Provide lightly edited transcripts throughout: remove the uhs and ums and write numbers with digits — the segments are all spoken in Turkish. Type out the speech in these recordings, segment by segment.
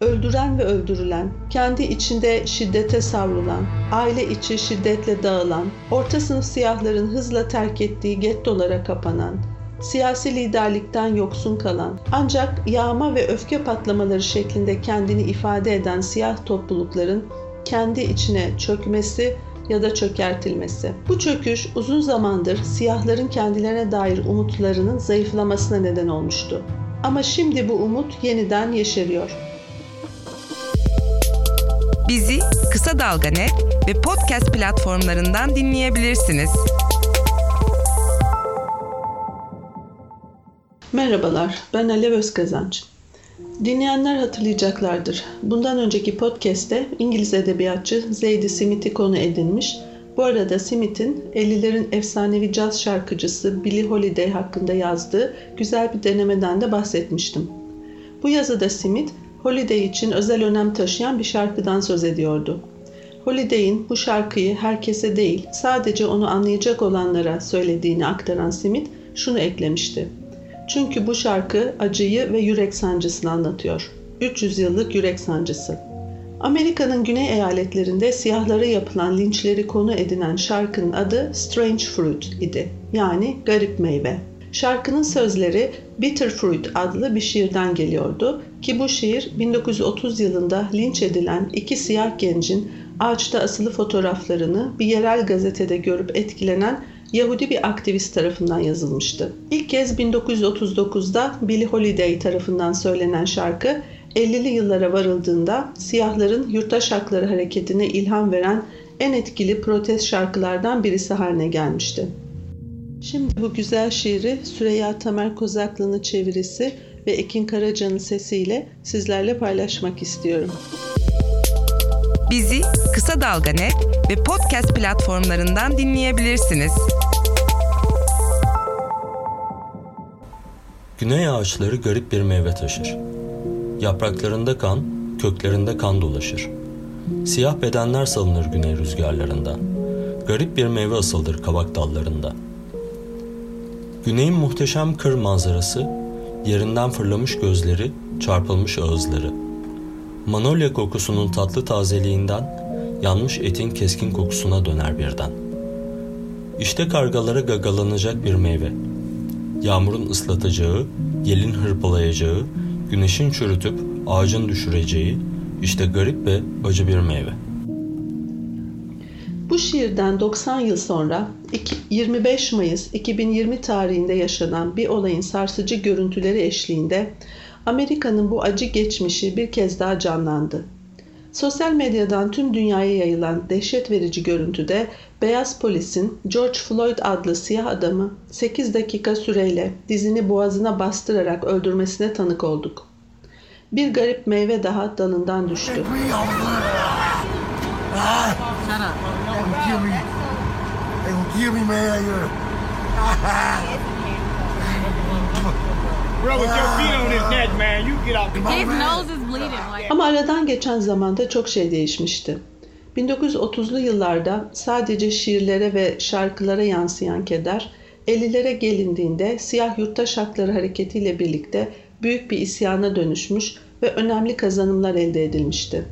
Öldüren ve öldürülen, kendi içinde şiddete savrulan, aile içi şiddetle dağılan, orta sınıf siyahların hızla terk ettiği gettolara kapanan, siyasi liderlikten yoksun kalan, ancak yağma ve öfke patlamaları şeklinde kendini ifade eden siyah toplulukların kendi içine çökmesi ya da çökertilmesi. Bu çöküş uzun zamandır siyahların kendilerine dair umutlarının zayıflamasına neden olmuştu. Ama şimdi bu umut yeniden yeşeriyor. Bizi Kısa Dalga.net ve podcast platformlarından dinleyebilirsiniz. Merhabalar, ben Alev Özkezanç. Dinleyenler hatırlayacaklardır. Bundan önceki podcast'te İngiliz edebiyatçı Zeydi Simit'i konu edinmiş. Bu arada Simit'in 50'lerin efsanevi caz şarkıcısı Billie Holiday hakkında yazdığı güzel bir denemeden de bahsetmiştim. Bu yazıda Simit, Holiday için özel önem taşıyan bir şarkıdan söz ediyordu. Holiday'in bu şarkıyı herkese değil, sadece onu anlayacak olanlara söylediğini aktaran Simit şunu eklemişti. Çünkü bu şarkı acıyı ve yürek sancısını anlatıyor. 300 yıllık yürek sancısı. Amerika'nın güney eyaletlerinde siyahlara yapılan linçleri konu edinen şarkının adı Strange Fruit idi. Yani garip meyve. Şarkının sözleri Bitter Fruit adlı bir şiirden geliyordu ki bu şiir 1930 yılında linç edilen iki siyah gencin ağaçta asılı fotoğraflarını bir yerel gazetede görüp etkilenen Yahudi bir aktivist tarafından yazılmıştı. İlk kez 1939'da Billie Holiday tarafından söylenen şarkı 50'li yıllara varıldığında siyahların yurttaş hakları hareketine ilham veren en etkili protest şarkılardan birisi haline gelmişti. Şimdi bu güzel şiiri Süreyya Tamer Kozaklı'nın çevirisi ve Ekin Karaca'nın sesiyle sizlerle paylaşmak istiyorum. Bizi Kısa Dalga.net ve podcast platformlarından dinleyebilirsiniz. Güney ağaçları garip bir meyve taşır. Yapraklarında kan, köklerinde kan dolaşır. Siyah bedenler salınır güney rüzgarlarında. Garip bir meyve asıldır kabak dallarında. Güneyin muhteşem kır manzarası, yerinden fırlamış gözleri, çarpılmış ağızları. Manolya kokusunun tatlı tazeliğinden, yanmış etin keskin kokusuna döner birden. İşte kargalara gagalanacak bir meyve. Yağmurun ıslatacağı, yelin hırpalayacağı, güneşin çürütüp ağacın düşüreceği, işte garip ve acı bir meyve. Bu şiirden 90 yıl sonra 25 Mayıs 2020 tarihinde yaşanan bir olayın sarsıcı görüntüleri eşliğinde Amerika'nın bu acı geçmişi bir kez daha canlandı. Sosyal medyadan tüm dünyaya yayılan dehşet verici görüntüde beyaz polisin George Floyd adlı siyah adamı 8 dakika süreyle dizini boğazına bastırarak öldürmesine tanık olduk. Bir garip meyve daha dalından düştü. Ama aradan geçen zamanda çok şey değişmişti. 1930'lu yıllarda sadece şiirlere ve şarkılara yansıyan keder, 50'lere gelindiğinde siyah yurttaş hakları hareketiyle birlikte büyük bir isyana dönüşmüş ve önemli kazanımlar elde edilmişti.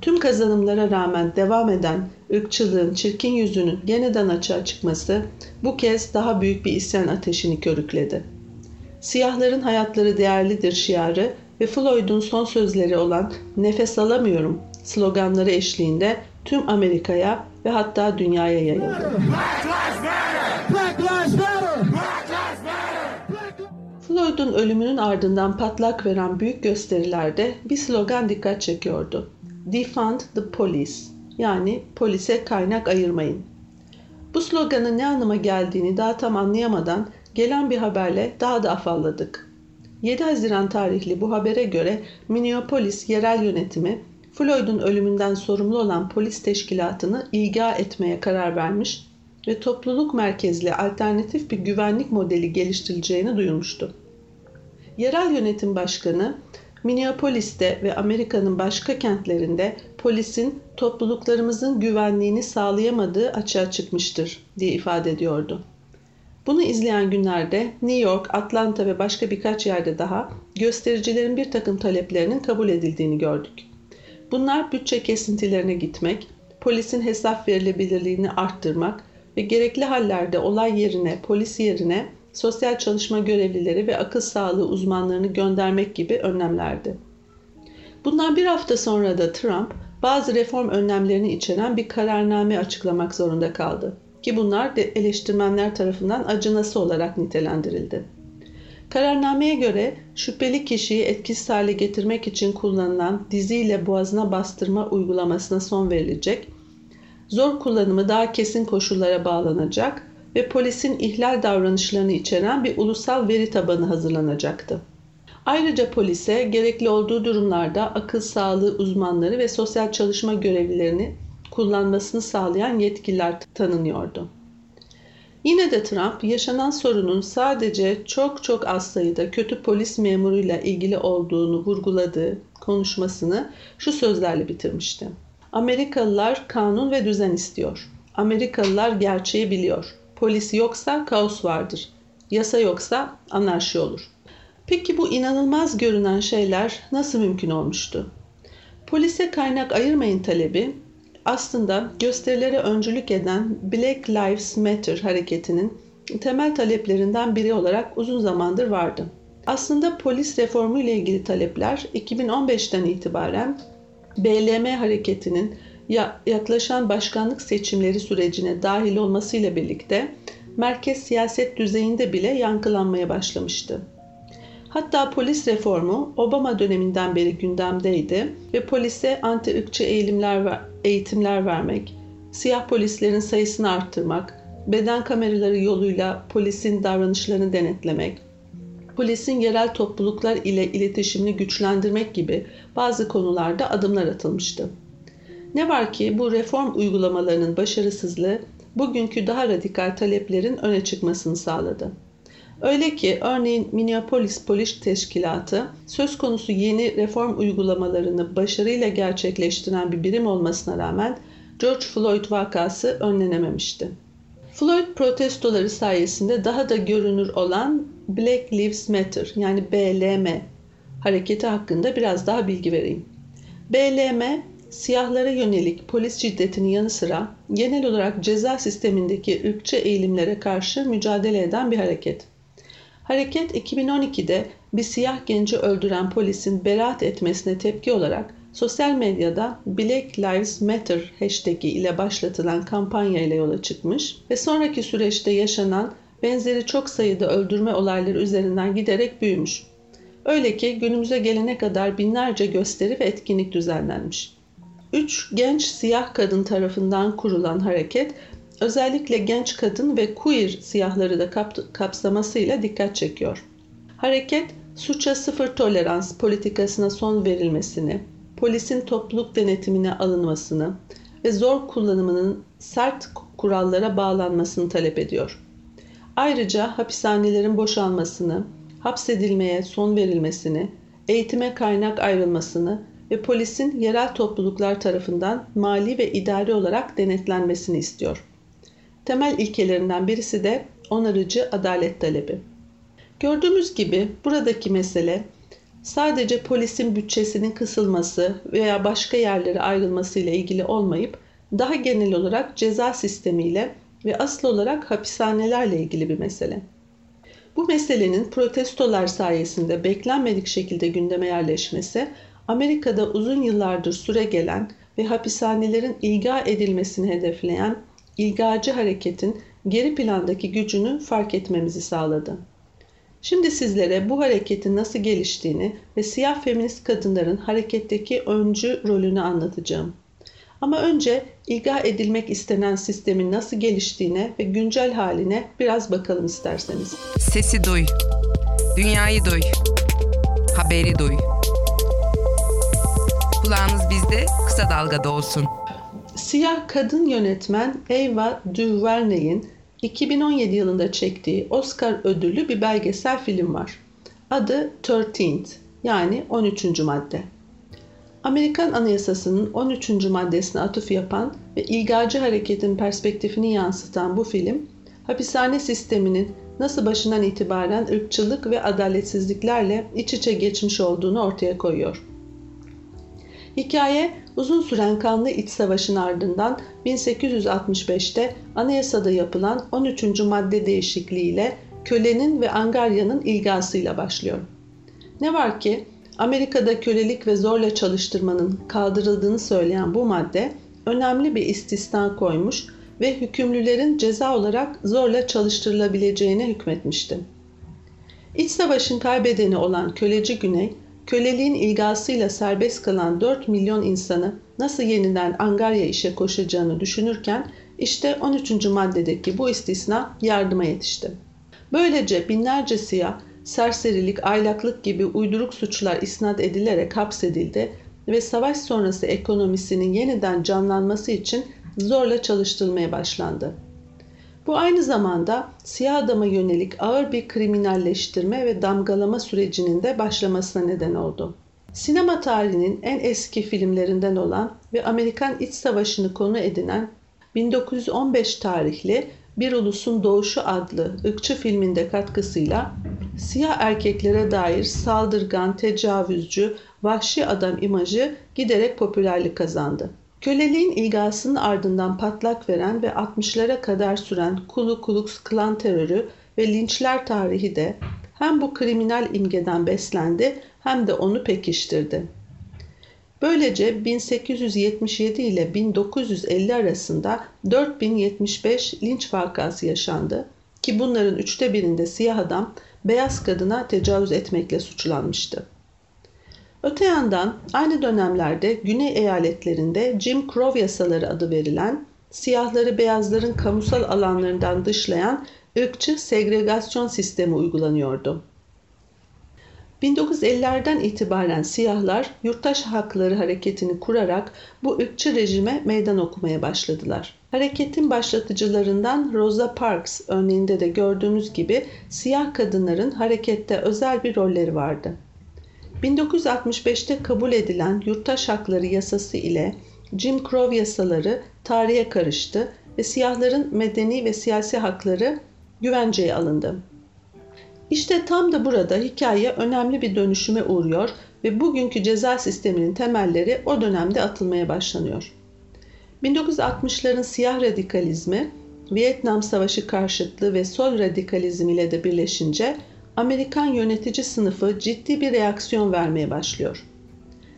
Tüm kazanımlara rağmen devam eden ırkçılığın çirkin yüzünün yeniden açığa çıkması bu kez daha büyük bir isyan ateşini körükledi. Siyahların hayatları değerlidir şiarı ve Floyd'un son sözleri olan "Nefes alamıyorum" sloganları eşliğinde tüm Amerika'ya ve hatta dünyaya yayıldı. Floyd'un ölümünün ardından patlak veren büyük gösterilerde bir slogan dikkat çekiyordu. Defund the police, yani polise kaynak ayırmayın. Bu sloganın ne anlama geldiğini daha tam anlayamadan gelen bir haberle daha da afalladık. 7 Haziran tarihli bu habere göre Minneapolis yerel yönetimi Floyd'un ölümünden sorumlu olan polis teşkilatını ilga etmeye karar vermiş ve topluluk merkezli alternatif bir güvenlik modeli geliştirileceğini duyurmuştu. Yerel yönetim başkanı Minneapolis'te ve Amerika'nın başka kentlerinde polisin topluluklarımızın güvenliğini sağlayamadığı açığa çıkmıştır diye ifade ediyordu. Bunu izleyen günlerde New York, Atlanta ve başka birkaç yerde daha göstericilerin bir takım taleplerinin kabul edildiğini gördük. Bunlar bütçe kesintilerine gitmek, polisin hesap verilebilirliğini arttırmak ve gerekli hallerde olay yerine, polis yerine sosyal çalışma görevlileri ve akıl sağlığı uzmanlarını göndermek gibi önlemlerdi. Bundan bir hafta sonra da Trump, bazı reform önlemlerini içeren bir kararname açıklamak zorunda kaldı ki bunlar eleştirmenler tarafından acınası olarak nitelendirildi. Kararnameye göre şüpheli kişiyi etkisiz hale getirmek için kullanılan diziyle boğazına bastırma uygulamasına son verilecek, zor kullanımı daha kesin koşullara bağlanacak ve polisin ihlal davranışlarını içeren bir ulusal veri tabanı hazırlanacaktı. Ayrıca polise gerekli olduğu durumlarda akıl sağlığı uzmanları ve sosyal çalışma görevlilerini kullanmasını sağlayan yetkiler tanınıyordu. Yine de Trump, yaşanan sorunun sadece çok az sayıda kötü polis memuruyla ilgili olduğunu vurguladığı konuşmasını şu sözlerle bitirmişti. Amerikalılar kanun ve düzen istiyor. Amerikalılar gerçeği biliyor. Polis yoksa kaos vardır. Yasa yoksa anarşi olur. Peki bu inanılmaz görünen şeyler nasıl mümkün olmuştu? Polise kaynak ayırmayın talebi aslında gösterilere öncülük eden Black Lives Matter hareketinin temel taleplerinden biri olarak uzun zamandır vardı. Aslında polis reformu ile ilgili talepler 2015'ten itibaren BLM hareketinin yaklaşan başkanlık seçimleri sürecine dahil olmasıyla birlikte merkez siyaset düzeyinde bile yankılanmaya başlamıştı. Hatta polis reformu Obama döneminden beri gündemdeydi ve polise anti-ırkçı eğitimler vermek, siyah polislerin sayısını arttırmak, beden kameraları yoluyla polisin davranışlarını denetlemek, polisin yerel topluluklar ile iletişimini güçlendirmek gibi bazı konularda adımlar atılmıştı. Ne var ki bu reform uygulamalarının başarısızlığı bugünkü daha radikal taleplerin öne çıkmasını sağladı. Öyle ki örneğin Minneapolis Polis Teşkilatı söz konusu yeni reform uygulamalarını başarıyla gerçekleştiren bir birim olmasına rağmen George Floyd vakası önlenememişti. Floyd protestoları sayesinde daha da görünür olan Black Lives Matter yani BLM hareketi hakkında biraz daha bilgi vereyim. BLM siyahlara yönelik polis şiddetinin yanı sıra genel olarak ceza sistemindeki ırkçı eğilimlere karşı mücadele eden bir hareket. Hareket 2012'de bir siyah genci öldüren polisin beraat etmesine tepki olarak sosyal medyada Black Lives Matter hashtag'i ile başlatılan kampanya ile yola çıkmış ve sonraki süreçte yaşanan benzeri çok sayıda öldürme olayları üzerinden giderek büyümüş. Öyle ki günümüze gelene kadar binlerce gösteri ve etkinlik düzenlenmiş. 3 genç siyah kadın tarafından kurulan hareket, özellikle genç kadın ve queer siyahları da kapsamasıyla dikkat çekiyor. Hareket, suça sıfır tolerans politikasına son verilmesini, polisin topluluk denetimine alınmasını ve zor kullanımının sert kurallara bağlanmasını talep ediyor. Ayrıca hapishanelerin boşalmasını, hapsedilmeye son verilmesini, eğitime kaynak ayrılmasını ve polisin yerel topluluklar tarafından mali ve idari olarak denetlenmesini istiyor. Temel ilkelerinden birisi de onarıcı adalet talebi. Gördüğümüz gibi buradaki mesele sadece polisin bütçesinin kısılması veya başka yerlere ayrılması ile ilgili olmayıp daha genel olarak ceza sistemiyle ve asıl olarak hapishanelerle ilgili bir mesele. Bu meselenin protestolar sayesinde beklenmedik şekilde gündeme yerleşmesi Amerika'da uzun yıllardır süregelen ve hapishanelerin ilga edilmesini hedefleyen ilgacı hareketin geri plandaki gücünü fark etmemizi sağladı. Şimdi sizlere bu hareketin nasıl geliştiğini ve siyah feminist kadınların hareketteki öncü rolünü anlatacağım. Ama önce ilga edilmek istenen sistemin nasıl geliştiğine ve güncel haline biraz bakalım isterseniz. Sesi duy, dünyayı duy, haberi duy. Kulağınız bizde, kısa dalgada olsun. Siyah kadın yönetmen Ava DuVernay'in 2017 yılında çektiği Oscar ödüllü bir belgesel film var. Adı 13th yani 13. madde. Amerikan Anayasası'nın 13. maddesine atıf yapan ve ilgacı hareketin perspektifini yansıtan bu film, hapishane sisteminin nasıl başından itibaren ırkçılık ve adaletsizliklerle iç içe geçmiş olduğunu ortaya koyuyor. Hikaye, uzun süren kanlı iç savaşın ardından 1865'te anayasada yapılan 13. madde değişikliğiyle kölenin ve angaryanın ilgasıyla başlıyor. Ne var ki Amerika'da kölelik ve zorla çalıştırmanın kaldırıldığını söyleyen bu madde önemli bir istisna koymuş ve hükümlülerin ceza olarak zorla çalıştırılabileceğine hükmetmişti. İç savaşın kaybedeni olan köleci Güney, köleliğin ilgasıyla serbest kalan 4 milyon insanı nasıl yeniden angarya işe koşacağını düşünürken işte 13. maddedeki bu istisna yardıma yetişti. Böylece binlerce siyah, serserilik, aylaklık gibi uyduruk suçlar isnat edilerek hapsedildi ve savaş sonrası ekonomisinin yeniden canlanması için zorla çalıştırılmaya başlandı. Bu aynı zamanda siyah adama yönelik ağır bir kriminalleştirme ve damgalama sürecinin de başlamasına neden oldu. Sinema tarihinin en eski filmlerinden olan ve Amerikan İç Savaşı'nı konu edinen 1915 tarihli Bir Ulusun Doğuşu adlı ırkçı filminde katkısıyla siyah erkeklere dair saldırgan, tecavüzcü, vahşi adam imajı giderek popülerlik kazandı. Köleliğin ilgasının ardından patlak veren ve 60'lara kadar süren Ku Klux Klan terörü ve linçler tarihi de hem bu kriminal imgeden beslendi hem de onu pekiştirdi. Böylece 1877 ile 1950 arasında 4075 linç vakası yaşandı ki bunların 1/3'ünde siyah adam beyaz kadına tecavüz etmekle suçlanmıştı. Öte yandan aynı dönemlerde Güney eyaletlerinde Jim Crow yasaları adı verilen, siyahları beyazların kamusal alanlarından dışlayan ırkçı segregasyon sistemi uygulanıyordu. 1950'lerden itibaren siyahlar yurttaş hakları hareketini kurarak bu ırkçı rejime meydan okumaya başladılar. Hareketin başlatıcılarından Rosa Parks örneğinde de gördüğümüz gibi siyah kadınların harekette özel bir rolleri vardı. 1965'te kabul edilen yurttaş hakları yasası ile Jim Crow yasaları tarihe karıştı ve siyahların medeni ve siyasi hakları güvenceye alındı. İşte tam da burada hikaye önemli bir dönüşüme uğruyor ve bugünkü ceza sisteminin temelleri o dönemde atılmaya başlanıyor. 1960'ların siyah radikalizmi, Vietnam Savaşı karşıtlığı ve sol radikalizm ile de birleşince Amerikan yönetici sınıfı ciddi bir reaksiyon vermeye başlıyor.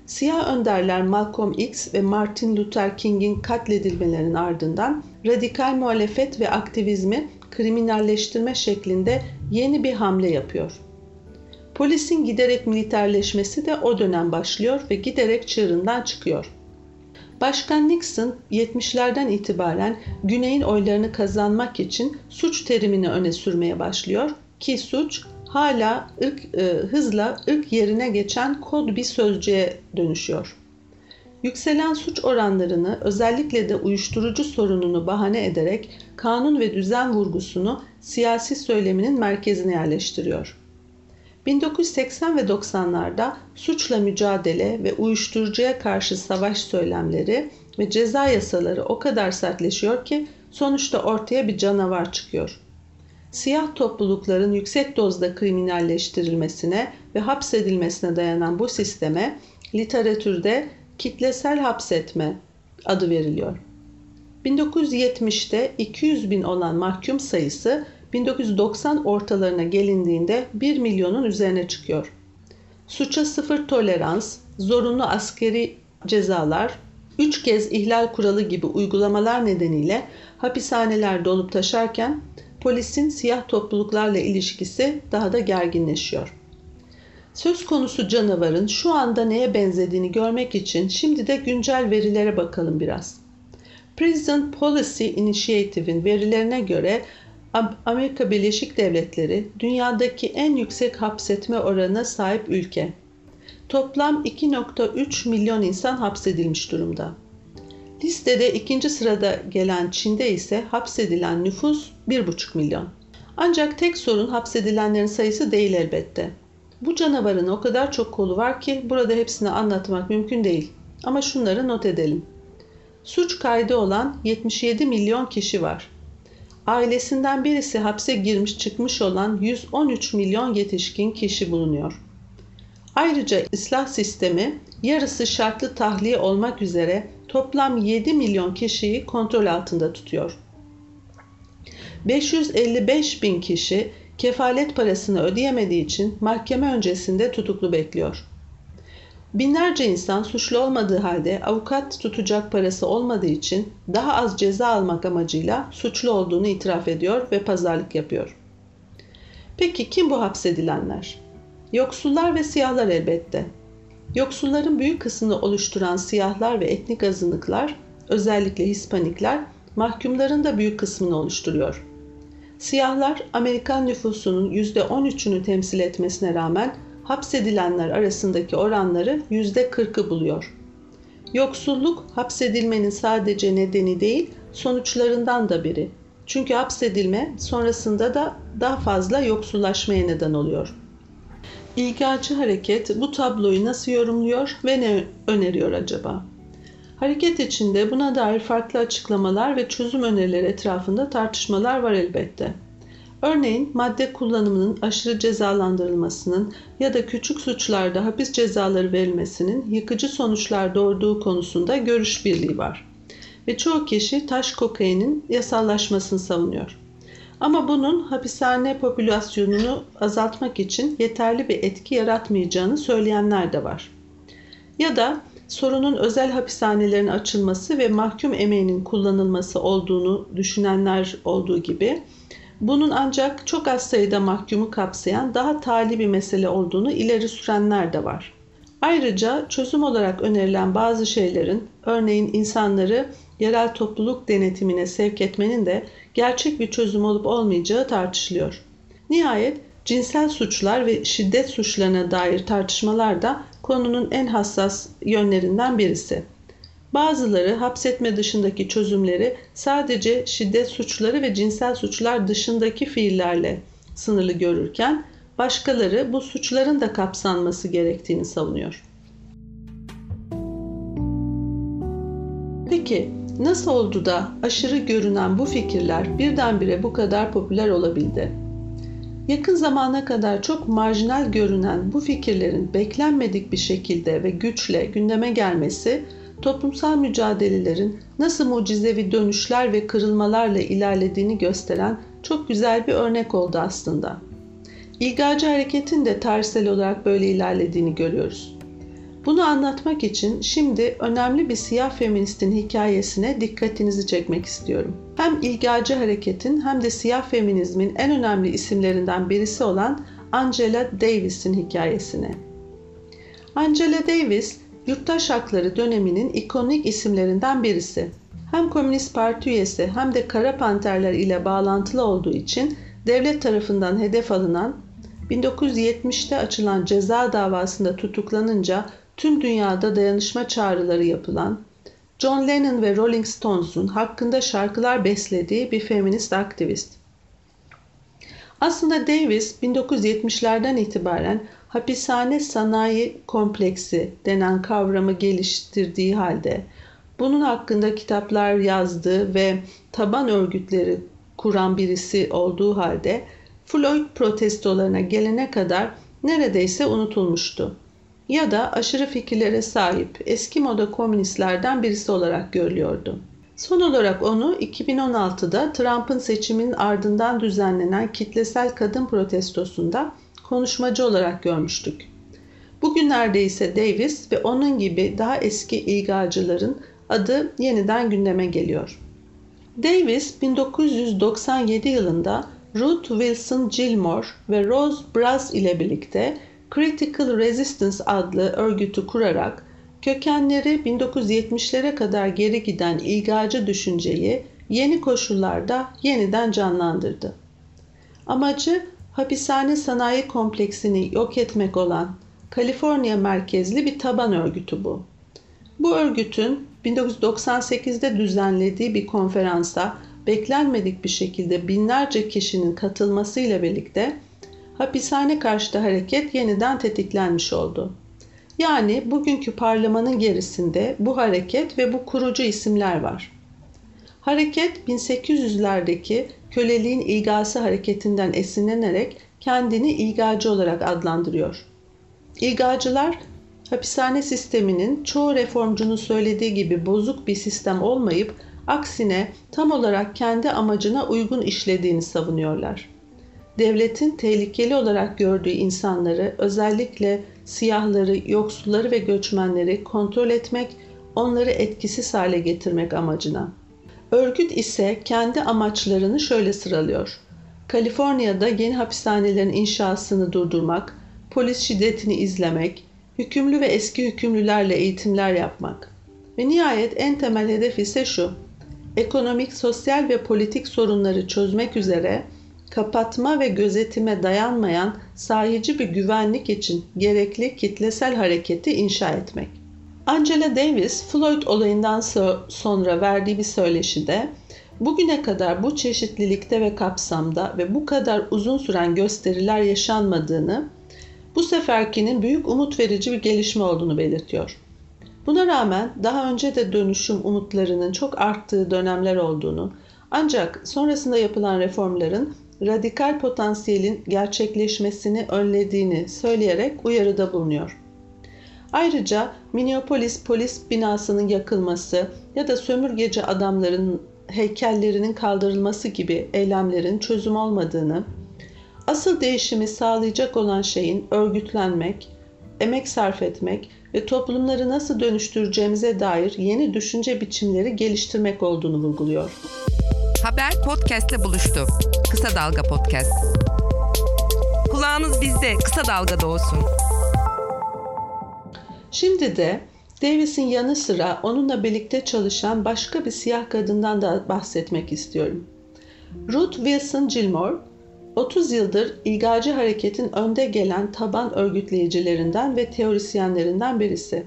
Siyah önderler Malcolm X ve Martin Luther King'in katledilmelerinin ardından radikal muhalefet ve aktivizmi kriminalleştirme şeklinde yeni bir hamle yapıyor. Polisin giderek militerleşmesi de o dönem başlıyor ve giderek çığırından çıkıyor. Başkan Nixon 70'lerden itibaren Güney'in oylarını kazanmak için suç terimini öne sürmeye başlıyor ki suç hala hızla ırk yerine geçen kod bir sözcüğe dönüşüyor. Yükselen suç oranlarını özellikle de uyuşturucu sorununu bahane ederek kanun ve düzen vurgusunu siyasi söyleminin merkezine yerleştiriyor. 1980 ve 90'larda suçla mücadele ve uyuşturucuya karşı savaş söylemleri ve ceza yasaları o kadar sertleşiyor ki sonuçta ortaya bir canavar çıkıyor. Siyah toplulukların yüksek dozda kriminalleştirilmesine ve hapsedilmesine dayanan bu sisteme literatürde kitlesel hapsetme adı veriliyor. 1970'te 200.000 olan mahkum sayısı 1990 ortalarına gelindiğinde 1 milyonun üzerine çıkıyor. Suça sıfır tolerans, zorunlu askeri cezalar, 3 kez ihlal kuralı gibi uygulamalar nedeniyle hapishaneler dolup taşarken polisin siyah topluluklarla ilişkisi daha da gerginleşiyor. Söz konusu canavarın şu anda neye benzediğini görmek için şimdi de güncel verilere bakalım biraz. Prison Policy Initiative'in verilerine göre Amerika Birleşik Devletleri dünyadaki en yüksek hapsetme oranına sahip ülke. Toplam 2.3 milyon insan hapsedilmiş durumda. Listede 2. sırada gelen Çin'de ise hapsedilen nüfus 1,5 milyon. Ancak tek sorun hapsedilenlerin sayısı değil elbette. Bu canavarın o kadar çok kolu var ki burada hepsini anlatmak mümkün değil. Ama şunları not edelim. Suç kaydı olan 77 milyon kişi var. ailesinden birisi hapse girmiş çıkmış olan 113 milyon yetişkin kişi bulunuyor. Ayrıca ıslah sistemi yarısı şartlı tahliye olmak üzere toplam 7 milyon kişiyi kontrol altında tutuyor. 555 bin kişi kefalet parasını ödeyemediği için mahkeme öncesinde tutuklu bekliyor. Binlerce insan suçlu olmadığı halde avukat tutacak parası olmadığı için daha az ceza almak amacıyla suçlu olduğunu itiraf ediyor ve pazarlık yapıyor. Peki kim bu hapsedilenler? Yoksullar ve siyahlar elbette. Yoksulların büyük kısmını oluşturan siyahlar ve etnik azınlıklar, özellikle Hispanikler, mahkumların da büyük kısmını oluşturuyor. Siyahlar, Amerikan nüfusunun %13'ünü temsil etmesine rağmen hapsedilenler arasındaki oranları %40'ı buluyor. Yoksulluk, hapsedilmenin sadece nedeni değil, sonuçlarından da biri. Çünkü hapsedilme sonrasında da daha fazla yoksullaşmaya neden oluyor. İlgacı hareket bu tabloyu nasıl yorumluyor ve ne öneriyor acaba? Hareket içinde buna dair farklı açıklamalar ve çözüm önerileri etrafında tartışmalar var elbette. Örneğin madde kullanımının aşırı cezalandırılmasının ya da küçük suçlarda hapis cezaları verilmesinin yıkıcı sonuçlar doğurduğu konusunda görüş birliği var. Ve çoğu kişi taş kokainin yasallaşmasını savunuyor. Ama bunun hapishane popülasyonunu azaltmak için yeterli bir etki yaratmayacağını söyleyenler de var. Ya da sorunun özel hapishanelerin açılması ve mahkum emeğinin kullanılması olduğunu düşünenler olduğu gibi, bunun ancak çok az sayıda mahkumu kapsayan daha tali bir mesele olduğunu ileri sürenler de var. Ayrıca çözüm olarak önerilen bazı şeylerin, örneğin insanları yerel topluluk denetimine sevk etmenin de gerçek bir çözüm olup olmayacağı tartışılıyor. Nihayet cinsel suçlar ve şiddet suçlarına dair tartışmalar da konunun en hassas yönlerinden birisi. Bazıları hapsetme dışındaki çözümleri sadece şiddet suçları ve cinsel suçlar dışındaki fiillerle sınırlı görürken, başkaları bu suçların da kapsanması gerektiğini savunuyor. Peki nasıl oldu da aşırı görünen bu fikirler birdenbire bu kadar popüler olabildi? Yakın zamana kadar çok marjinal görünen bu fikirlerin beklenmedik bir şekilde ve güçle gündeme gelmesi, toplumsal mücadelelerin nasıl mucizevi dönüşler ve kırılmalarla ilerlediğini gösteren çok güzel bir örnek oldu aslında. İlgacı hareketin de tarihsel olarak böyle ilerlediğini görüyoruz. Bunu anlatmak için şimdi önemli bir siyah feministin hikayesine dikkatinizi çekmek istiyorum. Hem ilgacı hareketin hem de siyah feminizmin en önemli isimlerinden birisi olan Angela Davis'in hikayesine. Angela Davis, Yurttaş Hakları döneminin ikonik isimlerinden birisi. Hem Komünist Parti üyesi hem de Kara Panterler ile bağlantılı olduğu için devlet tarafından hedef alınan, 1970'te açılan ceza davasında tutuklanınca tüm dünyada dayanışma çağrıları yapılan, John Lennon ve Rolling Stones'un hakkında şarkılar beslediği bir feminist aktivist. Aslında Davis 1970'lerden itibaren hapishane sanayi kompleksi denen kavramı geliştirdiği halde bunun hakkında kitaplar yazdığı ve taban örgütleri kuran birisi olduğu halde Floyd protestolarına gelene kadar neredeyse unutulmuştu. Ya da aşırı fikirlere sahip eski moda komünistlerden birisi olarak görülüyordu. Son olarak onu 2016'da Trump'ın seçiminin ardından düzenlenen kitlesel kadın protestosunda konuşmacı olarak görmüştük. Bugünlerde ise Davis ve onun gibi daha eski ilgacıların adı yeniden gündeme geliyor. Davis 1997 yılında Ruth Wilson Gilmore ve Rose Brass ile birlikte Critical Resistance adlı örgütü kurarak kökenleri 1970'lere kadar geri giden ilgacı düşünceyi yeni koşullarda yeniden canlandırdı. Amacı hapishane sanayi kompleksini yok etmek olan Kaliforniya merkezli bir taban örgütü bu. Bu örgütün 1998'de düzenlediği bir konferansa beklenmedik bir şekilde binlerce kişinin katılmasıyla birlikte hapishane karşıtı hareket yeniden tetiklenmiş oldu. Yani bugünkü parlamanın gerisinde bu hareket ve bu kurucu isimler var. Hareket 1800'lerdeki köleliğin igası hareketinden esinlenerek kendini igacı olarak adlandırıyor. İgacılar, hapishane sisteminin çoğu reformcunun söylediği gibi bozuk bir sistem olmayıp, aksine tam olarak kendi amacına uygun işlediğini savunuyorlar. Devletin tehlikeli olarak gördüğü insanları, özellikle siyahları, yoksulları ve göçmenleri kontrol etmek, onları etkisiz hale getirmek amacına. Örgüt ise kendi amaçlarını şöyle sıralıyor. Kaliforniya'da yeni hapishanelerin inşasını durdurmak, polis şiddetini izlemek, hükümlü ve eski hükümlülerle eğitimler yapmak. Ve nihayet en temel hedef ise şu, ekonomik, sosyal ve politik sorunları çözmek üzere kapatma ve gözetime dayanmayan sahici bir güvenlik için gerekli kitlesel hareketi inşa etmek. Angela Davis, Floyd olayından sonra verdiği bir söyleşide, "Bugüne kadar bu çeşitlilikte ve kapsamda ve bu kadar uzun süren gösteriler yaşanmadığını, bu seferkinin büyük umut verici bir gelişme olduğunu belirtiyor. Buna rağmen daha önce de dönüşüm umutlarının çok arttığı dönemler olduğunu, ancak sonrasında yapılan reformların radikal potansiyelin gerçekleşmesini önlediğini söyleyerek uyarıda bulunuyor. Ayrıca Minneapolis polis binasının yakılması ya da sömürgeci adamların heykellerinin kaldırılması gibi eylemlerin çözüm olmadığını, asıl değişimi sağlayacak olan şeyin örgütlenmek, emek sarf etmek ve toplumları nasıl dönüştüreceğimize dair yeni düşünce biçimleri geliştirmek olduğunu vurguluyor." Haber podcast'le buluştu. Kısa Dalga Podcast. Kulağınız bizde, Kısa Dalga'da olsun. Şimdi de Davis'in yanı sıra onunla birlikte çalışan başka bir siyah kadından da bahsetmek istiyorum. Ruth Wilson Gilmore, 30 yıldır İlgacı hareketin önde gelen taban örgütleyicilerinden ve teorisyenlerinden birisi.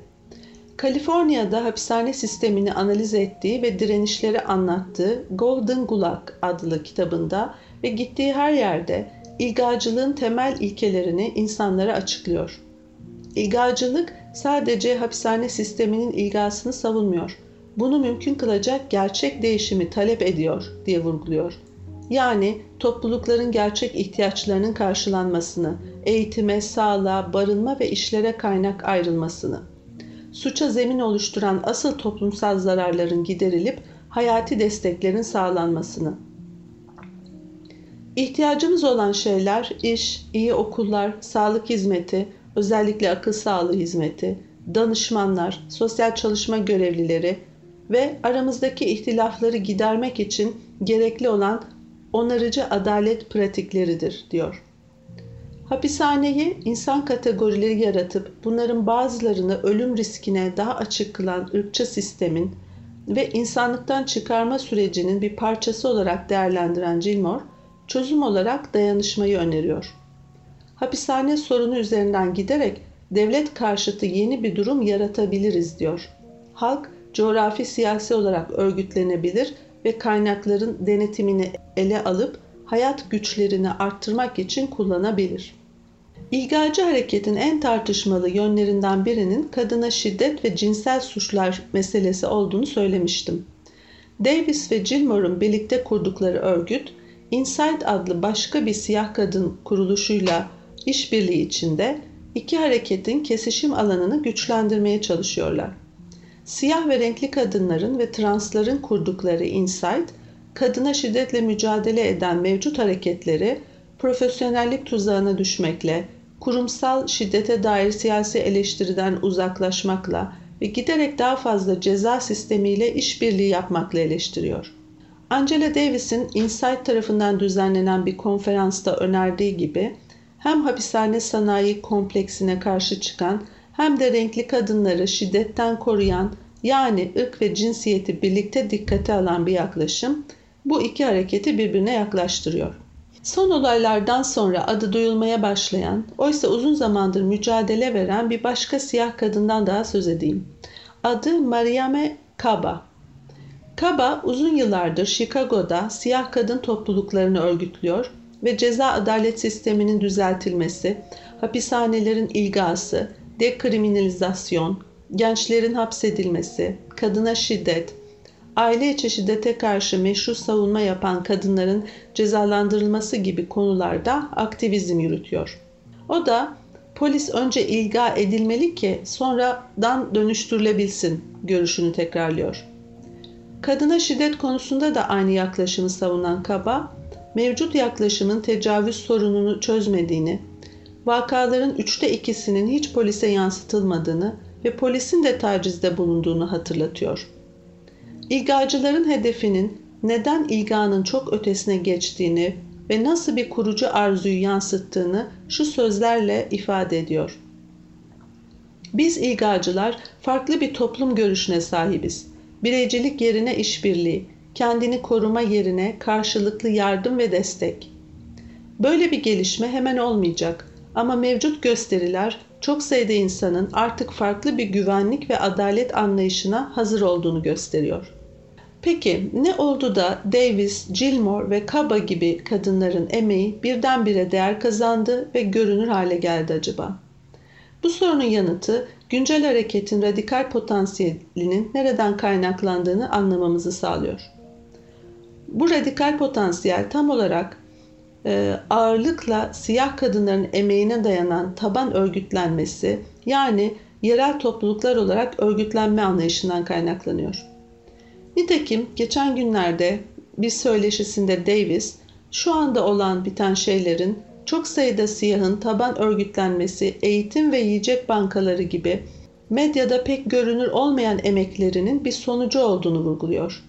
Kaliforniya'da hapishane sistemini analiz ettiği ve direnişleri anlattığı Golden Gulag adlı kitabında ve gittiği her yerde İlgacılığın temel ilkelerini insanlara açıklıyor. İlgacılık sadece hapishane sisteminin ilgasını savunmuyor, bunu mümkün kılacak gerçek değişimi talep ediyor diye vurguluyor. Yani toplulukların gerçek ihtiyaçlarının karşılanmasını, eğitime, sağlığa, barınma ve işlere kaynak ayrılmasını, suça zemin oluşturan asıl toplumsal zararların giderilip hayati desteklerin sağlanmasını. İhtiyacımız olan şeyler iş, iyi okullar, sağlık hizmeti, özellikle akıl sağlığı hizmeti, danışmanlar, sosyal çalışma görevlileri ve aramızdaki ihtilafları gidermek için gerekli olan onarıcı adalet pratikleridir, diyor. Hapishaneyi insan kategorileri yaratıp bunların bazılarını ölüm riskine daha açık kılan ırkçı sistemin ve insanlıktan çıkarma sürecinin bir parçası olarak değerlendiren Gilmore, çözüm olarak dayanışmayı öneriyor. Hapishane sorunu üzerinden giderek devlet karşıtı yeni bir durum yaratabiliriz, diyor. Halk coğrafi siyasi olarak örgütlenebilir ve kaynakların denetimini ele alıp hayat güçlerini arttırmak için kullanabilir. İlgacı hareketin en tartışmalı yönlerinden birinin kadına şiddet ve cinsel suçlar meselesi olduğunu söylemiştim. Davis ve Gilmore'un birlikte kurdukları örgüt, Inside adlı başka bir siyah kadın kuruluşuyla işbirliği içinde iki hareketin kesişim alanını güçlendirmeye çalışıyorlar. Siyah ve renkli kadınların ve transların kurdukları Inside, kadına şiddetle mücadele eden mevcut hareketleri profesyonellik tuzağına düşmekle, kurumsal şiddete dair siyasi eleştiriden uzaklaşmakla ve giderek daha fazla ceza sistemiyle işbirliği yapmakla eleştiriyor. Angela Davis'in Inside tarafından düzenlenen bir konferansta önerdiği gibi, hem hapishane sanayi kompleksine karşı çıkan hem de renkli kadınları şiddetten koruyan, yani ırk ve cinsiyeti birlikte dikkate alan bir yaklaşım, bu iki hareketi birbirine yaklaştırıyor. Son olaylardan sonra adı duyulmaya başlayan, oysa uzun zamandır mücadele veren bir başka siyah kadından daha söz edeyim. Adı Mariame Kaba. Kaba uzun yıllardır Chicago'da siyah kadın topluluklarını örgütlüyor ve ceza adalet sisteminin düzeltilmesi, hapishanelerin ilgası, dekriminalizasyon, gençlerin hapsedilmesi, kadına şiddet, aile içi şiddete karşı meşru savunma yapan kadınların cezalandırılması gibi konularda aktivizm yürütüyor. O da polis önce ilga edilmeli ki sonradan dönüştürülebilsin görüşünü tekrarlıyor. Kadına şiddet konusunda da aynı yaklaşımı savunan Kaba, mevcut yaklaşımın tecavüz sorununu çözmediğini, vakaların 3'te 2'sinin hiç polise yansıtılmadığını ve polisin de tacizde bulunduğunu hatırlatıyor. İlgacıların hedefinin neden ilganın çok ötesine geçtiğini ve nasıl bir kurucu arzuyu yansıttığını şu sözlerle ifade ediyor. Biz ilgacılar farklı bir toplum görüşüne sahibiz. Bireycilik yerine işbirliği, kendini koruma yerine karşılıklı yardım ve destek. Böyle bir gelişme hemen olmayacak ama mevcut gösteriler çok sayıda insanın artık farklı bir güvenlik ve adalet anlayışına hazır olduğunu gösteriyor. Peki ne oldu da Davis, Gilmore ve Kaba gibi kadınların emeği birdenbire değer kazandı ve görünür hale geldi acaba? Bu sorunun yanıtı güncel hareketin radikal potansiyelinin nereden kaynaklandığını anlamamızı sağlıyor. Bu radikal potansiyel tam olarak ağırlıkla siyah kadınların emeğine dayanan taban örgütlenmesi, yani yerel topluluklar olarak örgütlenme anlayışından kaynaklanıyor. Nitekim geçen günlerde bir söyleşisinde Davis, şu anda olan biten şeylerin çok sayıda siyahın taban örgütlenmesi, eğitim ve yiyecek bankaları gibi medyada pek görünür olmayan emeklerinin bir sonucu olduğunu vurguluyor.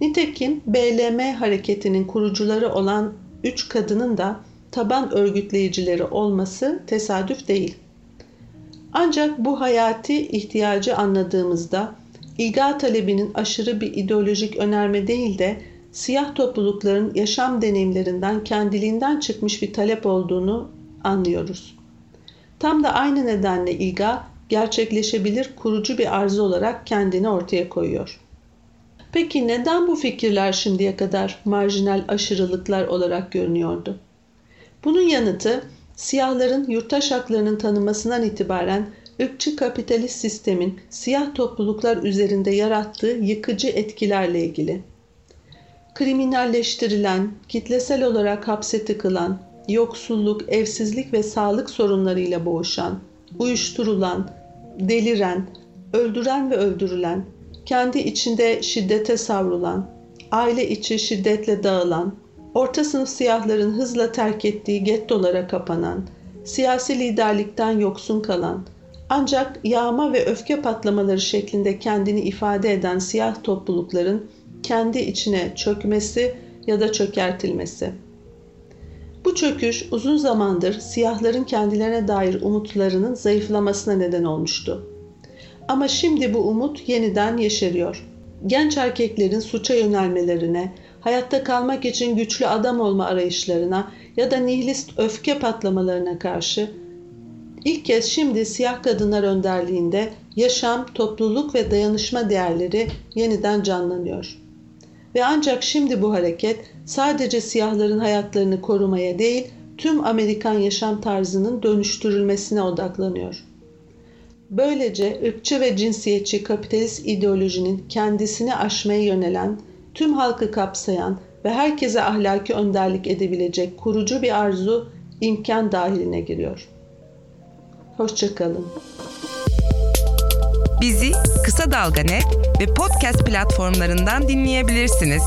Nitekim BLM hareketinin kurucuları olan 3 kadının da taban örgütleyicileri olması tesadüf değil. Ancak bu hayati ihtiyacı anladığımızda ilga talebinin aşırı bir ideolojik önerme değil de siyah toplulukların yaşam deneyimlerinden kendiliğinden çıkmış bir talep olduğunu anlıyoruz. Tam da aynı nedenle ilga gerçekleşebilir kurucu bir arzu olarak kendini ortaya koyuyor. Peki neden bu fikirler şimdiye kadar marjinal aşırılıklar olarak görünüyordu? Bunun yanıtı siyahların yurttaş haklarının tanınmasından itibaren ırkçı kapitalist sistemin siyah topluluklar üzerinde yarattığı yıkıcı etkilerle ilgili. Kriminalleştirilen, kitlesel olarak hapse tıkılan, yoksulluk, evsizlik ve sağlık sorunlarıyla boğuşan, uyuşturulan, deliren, öldüren ve öldürülen, kendi içinde şiddete savrulan, aile içi şiddetle dağılan, orta sınıf siyahların hızla terk ettiği gettolara kapanan, siyasi liderlikten yoksun kalan, ancak yağma ve öfke patlamaları şeklinde kendini ifade eden siyah toplulukların kendi içine çökmesi ya da çökertilmesi. Bu çöküş uzun zamandır siyahların kendilerine dair umutlarının zayıflamasına neden olmuştu. Ama şimdi bu umut yeniden yeşeriyor. Genç erkeklerin suça yönelmelerine, hayatta kalmak için güçlü adam olma arayışlarına ya da nihilist öfke patlamalarına karşı ilk kez şimdi siyah kadınlar önderliğinde yaşam, topluluk ve dayanışma değerleri yeniden canlanıyor. Ve ancak şimdi bu hareket sadece siyahların hayatlarını korumaya değil, tüm Amerikan yaşam tarzının dönüştürülmesine odaklanıyor. Böylece ırkçı ve cinsiyetçi kapitalist ideolojinin kendisini aşmaya yönelen, tüm halkı kapsayan ve herkese ahlaki önderlik edebilecek kurucu bir arzu imkan dahiline giriyor. Hoşça kalın. Bizi Kısa Dalga Net ve podcast platformlarından dinleyebilirsiniz.